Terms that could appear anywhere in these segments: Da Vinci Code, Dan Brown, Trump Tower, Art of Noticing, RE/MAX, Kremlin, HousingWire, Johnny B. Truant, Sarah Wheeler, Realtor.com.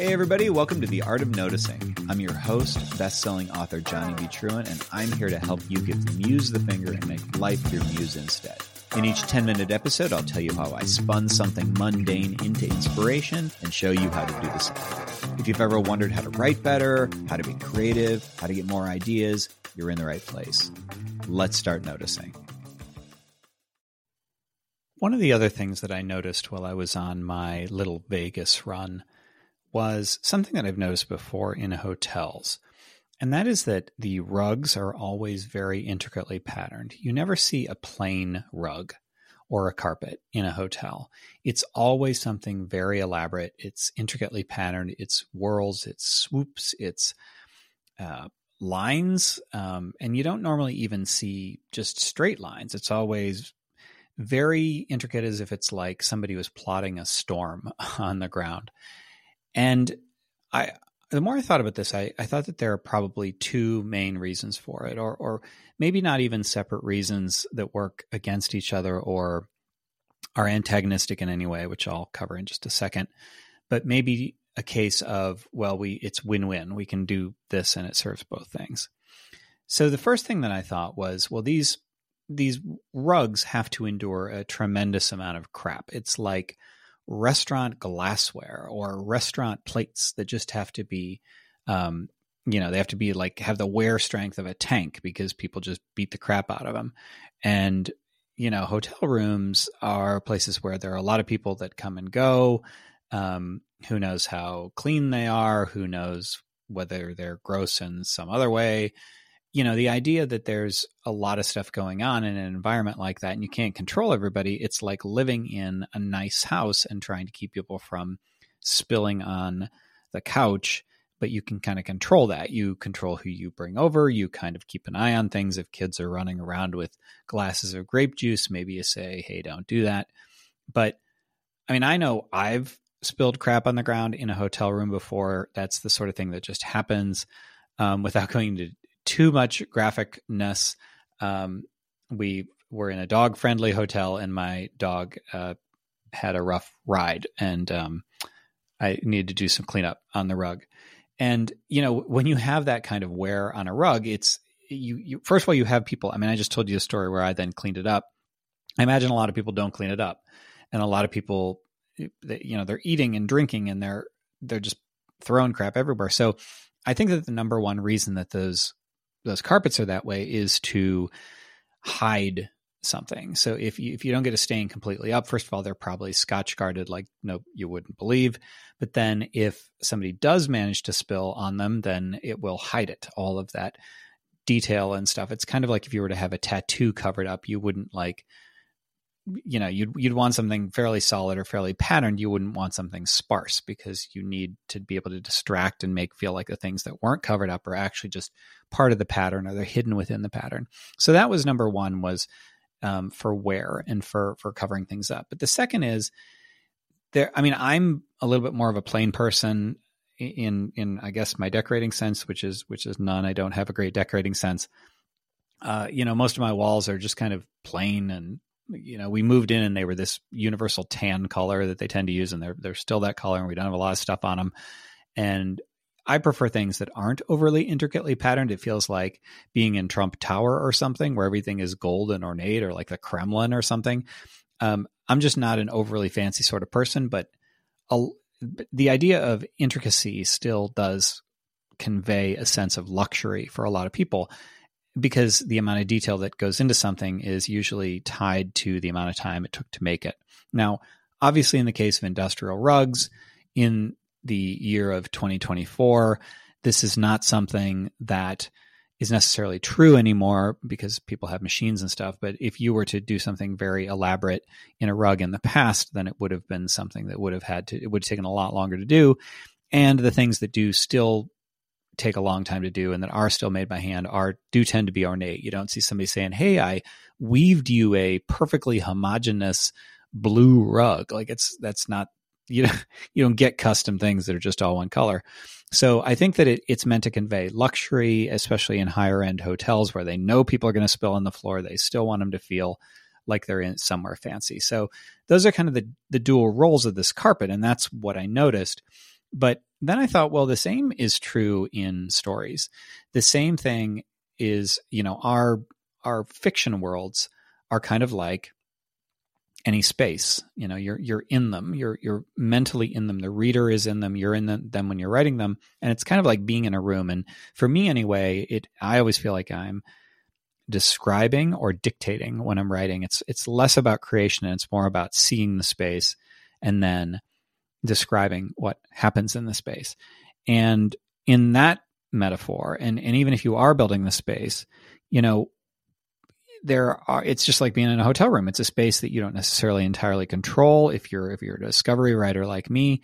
Hey everybody, welcome to The Art of Noticing. I'm your host, best-selling author Johnny B. Truant, and I'm here to help you give the muse the finger and make life your muse instead. In each 10-minute episode, I'll tell you how I spun something mundane into inspiration and show you how to do the same. If you've ever wondered how to write better, how to be creative, how to get more ideas, you're in the right place. Let's start noticing. One of the other things that I noticed while I was on my little Vegas run was something that I've noticed before in hotels, and that is that the rugs are always very intricately patterned. You never see a plain rug or a carpet in a hotel. It's always something very elaborate. It's intricately patterned. It's whorls, it's swoops, it's lines, and you don't normally even see just straight lines. It's always very intricate, as if it's like somebody was plotting a storm on the ground. And the more I thought about this, I thought that there are probably two main reasons for it, or maybe not even separate reasons that work against each other or are antagonistic in any way, which I'll cover in just a second. But maybe a case of, well, it's win-win. We can do this and it serves both things. So the first thing that I thought was, well, these rugs have to endure a tremendous amount of crap. It's like restaurant glassware or restaurant plates that just have to be, they have to be have the wear strength of a tank because people just beat the crap out of them. And, hotel rooms are places where there are a lot of people that come and go. Who knows how clean they are? Who knows whether they're gross in some other way? The idea that there's a lot of stuff going on in an environment like that and you can't control everybody, it's like living in a nice house and trying to keep people from spilling on the couch, but you can kind of control that. You control who you bring over. You kind of keep an eye on things. If kids are running around with glasses of grape juice, maybe you say, hey, don't do that. But I know I've spilled crap on the ground in a hotel room before. That's the sort of thing that just happens without going to too much graphicness. We were in a dog friendly hotel and my dog had a rough ride, and I needed to do some cleanup on the rug. And, when you have that kind of wear on a rug, you first of all, you have people. I just told you a story where I then cleaned it up. I imagine a lot of people don't clean it up, and a lot of people, they're eating and drinking and they're just throwing crap everywhere. So I think that the number one reason that those carpets are that way is to hide something. So if you don't get a stain completely up, first of all, they're probably Scotch guarded like no, you wouldn't believe. But then if somebody does manage to spill on them, then it will hide it, all of that detail and stuff. It's kind of like if you were to have a tattoo covered up, you wouldn't you'd want something fairly solid or fairly patterned. You wouldn't want something sparse because you need to be able to distract and feel like the things that weren't covered up are actually just part of the pattern, or they're hidden within the pattern. So that was number one, was for wear and for covering things up. But the second is I'm a little bit more of a plain person in I guess my decorating sense, which is none. I don't have a great decorating sense. Most of my walls are just kind of plain, and we moved in and they were this universal tan color that they tend to use, and they're still that color, and we don't have a lot of stuff on them. And I prefer things that aren't overly intricately patterned. It feels like being in Trump Tower or something where everything is gold and ornate, or like the Kremlin or something. I'm just not an overly fancy sort of person, but the idea of intricacy still does convey a sense of luxury for a lot of people, because the amount of detail that goes into something is usually tied to the amount of time it took to make it. Now, obviously, in the case of industrial rugs, in the year of 2024, this is not something that is necessarily true anymore because people have machines and stuff. But if you were to do something very elaborate in a rug in the past, then it would have been something that it would have taken a lot longer to do. And the things that do still take a long time to do and that are still made by hand do tend to be ornate. You don't see somebody saying, hey, I weaved you a perfectly homogeneous blue rug. That's not, you don't get custom things that are just all one color. So I think that it's meant to convey luxury, especially in higher end hotels where they know people are going to spill on the floor. They still want them to feel like they're in somewhere fancy. So those are kind of the dual roles of this carpet. And that's what I noticed. But then I thought, well, the same is true in stories. The same thing is, you know, our fiction worlds are kind of like any space. You know, you're in them, you're mentally in them. The reader is in them. You're in them when you're writing them. And it's kind of like being in a room. And for me anyway, I always feel like I'm describing or dictating when I'm writing. It's less about creation and it's more about seeing the space and then describing what happens in the space. And in that metaphor, and even if you are building the space, you know, it's just like being in a hotel room. It's a space that you don't necessarily entirely control. If you're a discovery writer like me,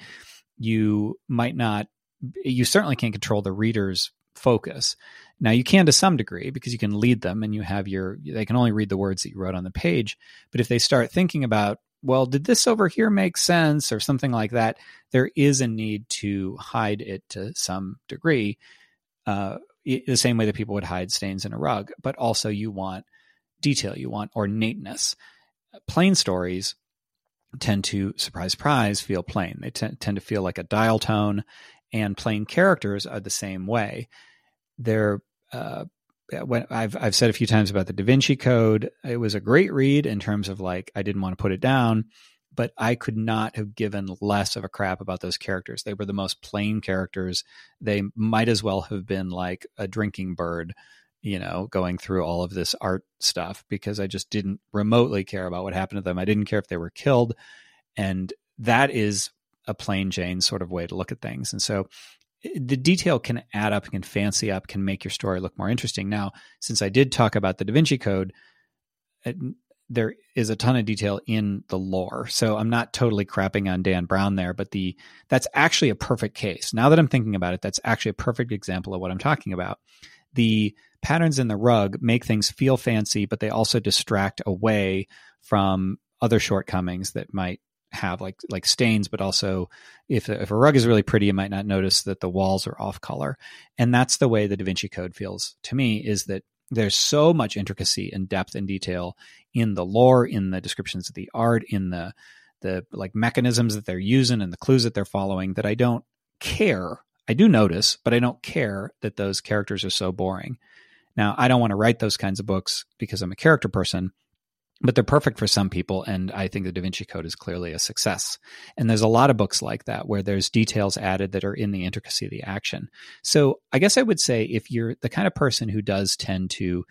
you certainly can't control the reader's focus. Now you can to some degree because you can lead them and you have they can only read the words that you wrote on the page. But if they start thinking about, well, did this over here make sense or something like that, there is a need to hide it to some degree. The same way that people would hide stains in a rug, but also you want detail, you want ornateness. Plain stories tend to, surprise, feel plain. They tend to feel like a dial tone, and plain characters are the same way. They're, I've said a few times about the Da Vinci Code. It was a great read in terms of like, I didn't want to put it down, but I could not have given less of a crap about those characters. They were the most plain characters. They might as well have been like a drinking bird, you know, going through all of this art stuff, because I just didn't remotely care about what happened to them. I didn't care if they were killed. And that is a plain Jane sort of way to look at things. And so the detail can add up, can fancy up, can make your story look more interesting. Now, since I did talk about the Da Vinci Code, there is a ton of detail in the lore. So I'm not totally crapping on Dan Brown there, but that's actually a perfect case. Now that I'm thinking about it, that's actually a perfect example of what I'm talking about. The patterns in the rug make things feel fancy, but they also distract away from other shortcomings that might have like stains, but also if a rug is really pretty, you might not notice that the walls are off color. And that's the way the Da Vinci Code feels to me, is that there's so much intricacy and depth and detail in the lore, in the descriptions of the art, in the like mechanisms that they're using and the clues that they're following, that I don't care. I do notice, but I don't care that those characters are so boring. Now, I don't want to write those kinds of books because I'm a character person, but they're perfect for some people. And I think the Da Vinci Code is clearly a success. And there's a lot of books like that where there's details added that are in the intricacy of the action. So I guess I would say if you're the kind of person who does tend to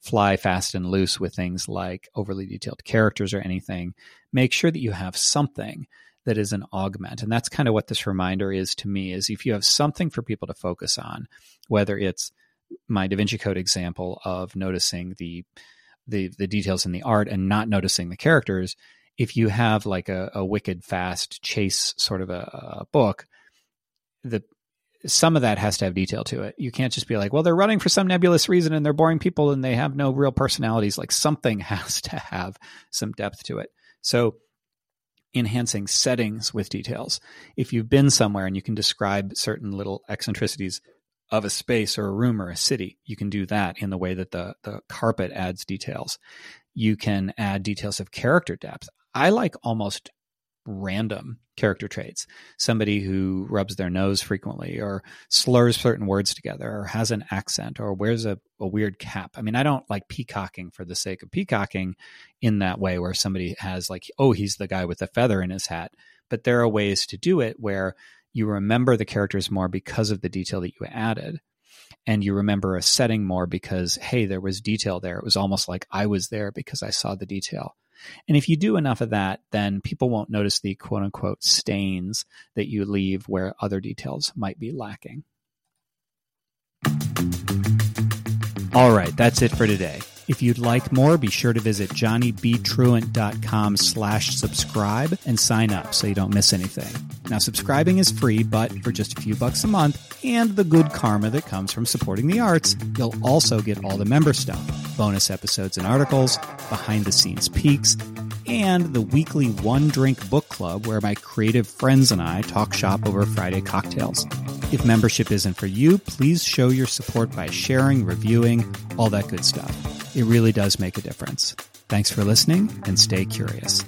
fly fast and loose with things like overly detailed characters or anything, make sure that you have something that is an augment. And that's kind of what this reminder is to me, is if you have something for people to focus on, whether it's my Da Vinci Code example of noticing the details in the art and not noticing the characters. If you have like a wicked fast chase sort of a book, some of that has to have detail to it. You can't just be like, well, they're running for some nebulous reason and they're boring people and they have no real personalities. Like something has to have some depth to it. So enhancing settings with details. If you've been somewhere and you can describe certain little eccentricities of a space or a room or a city, you can do that in the way that the carpet adds details. You can add details of character depth. I like almost random character traits. Somebody who rubs their nose frequently or slurs certain words together or has an accent or wears a weird cap. I mean, I don't like peacocking for the sake of peacocking in that way where somebody has like, oh, he's the guy with the feather in his hat. But there are ways to do it where you remember the characters more because of the detail that you added. And you remember a setting more because, hey, there was detail there. It was almost like I was there because I saw the detail. And if you do enough of that, then people won't notice the quote unquote stains that you leave where other details might be lacking. All right, that's it for today. If you'd like more, be sure to visit johnnybtruant.com/subscribe and sign up so you don't miss anything. Now, subscribing is free, but for just a few bucks a month and the good karma that comes from supporting the arts, you'll also get all the member stuff, bonus episodes and articles, behind-the-scenes peeks, and the weekly one-drink book club where my creative friends and I talk shop over Friday cocktails. If membership isn't for you, please show your support by sharing, reviewing, all that good stuff. It really does make a difference. Thanks for listening and stay curious.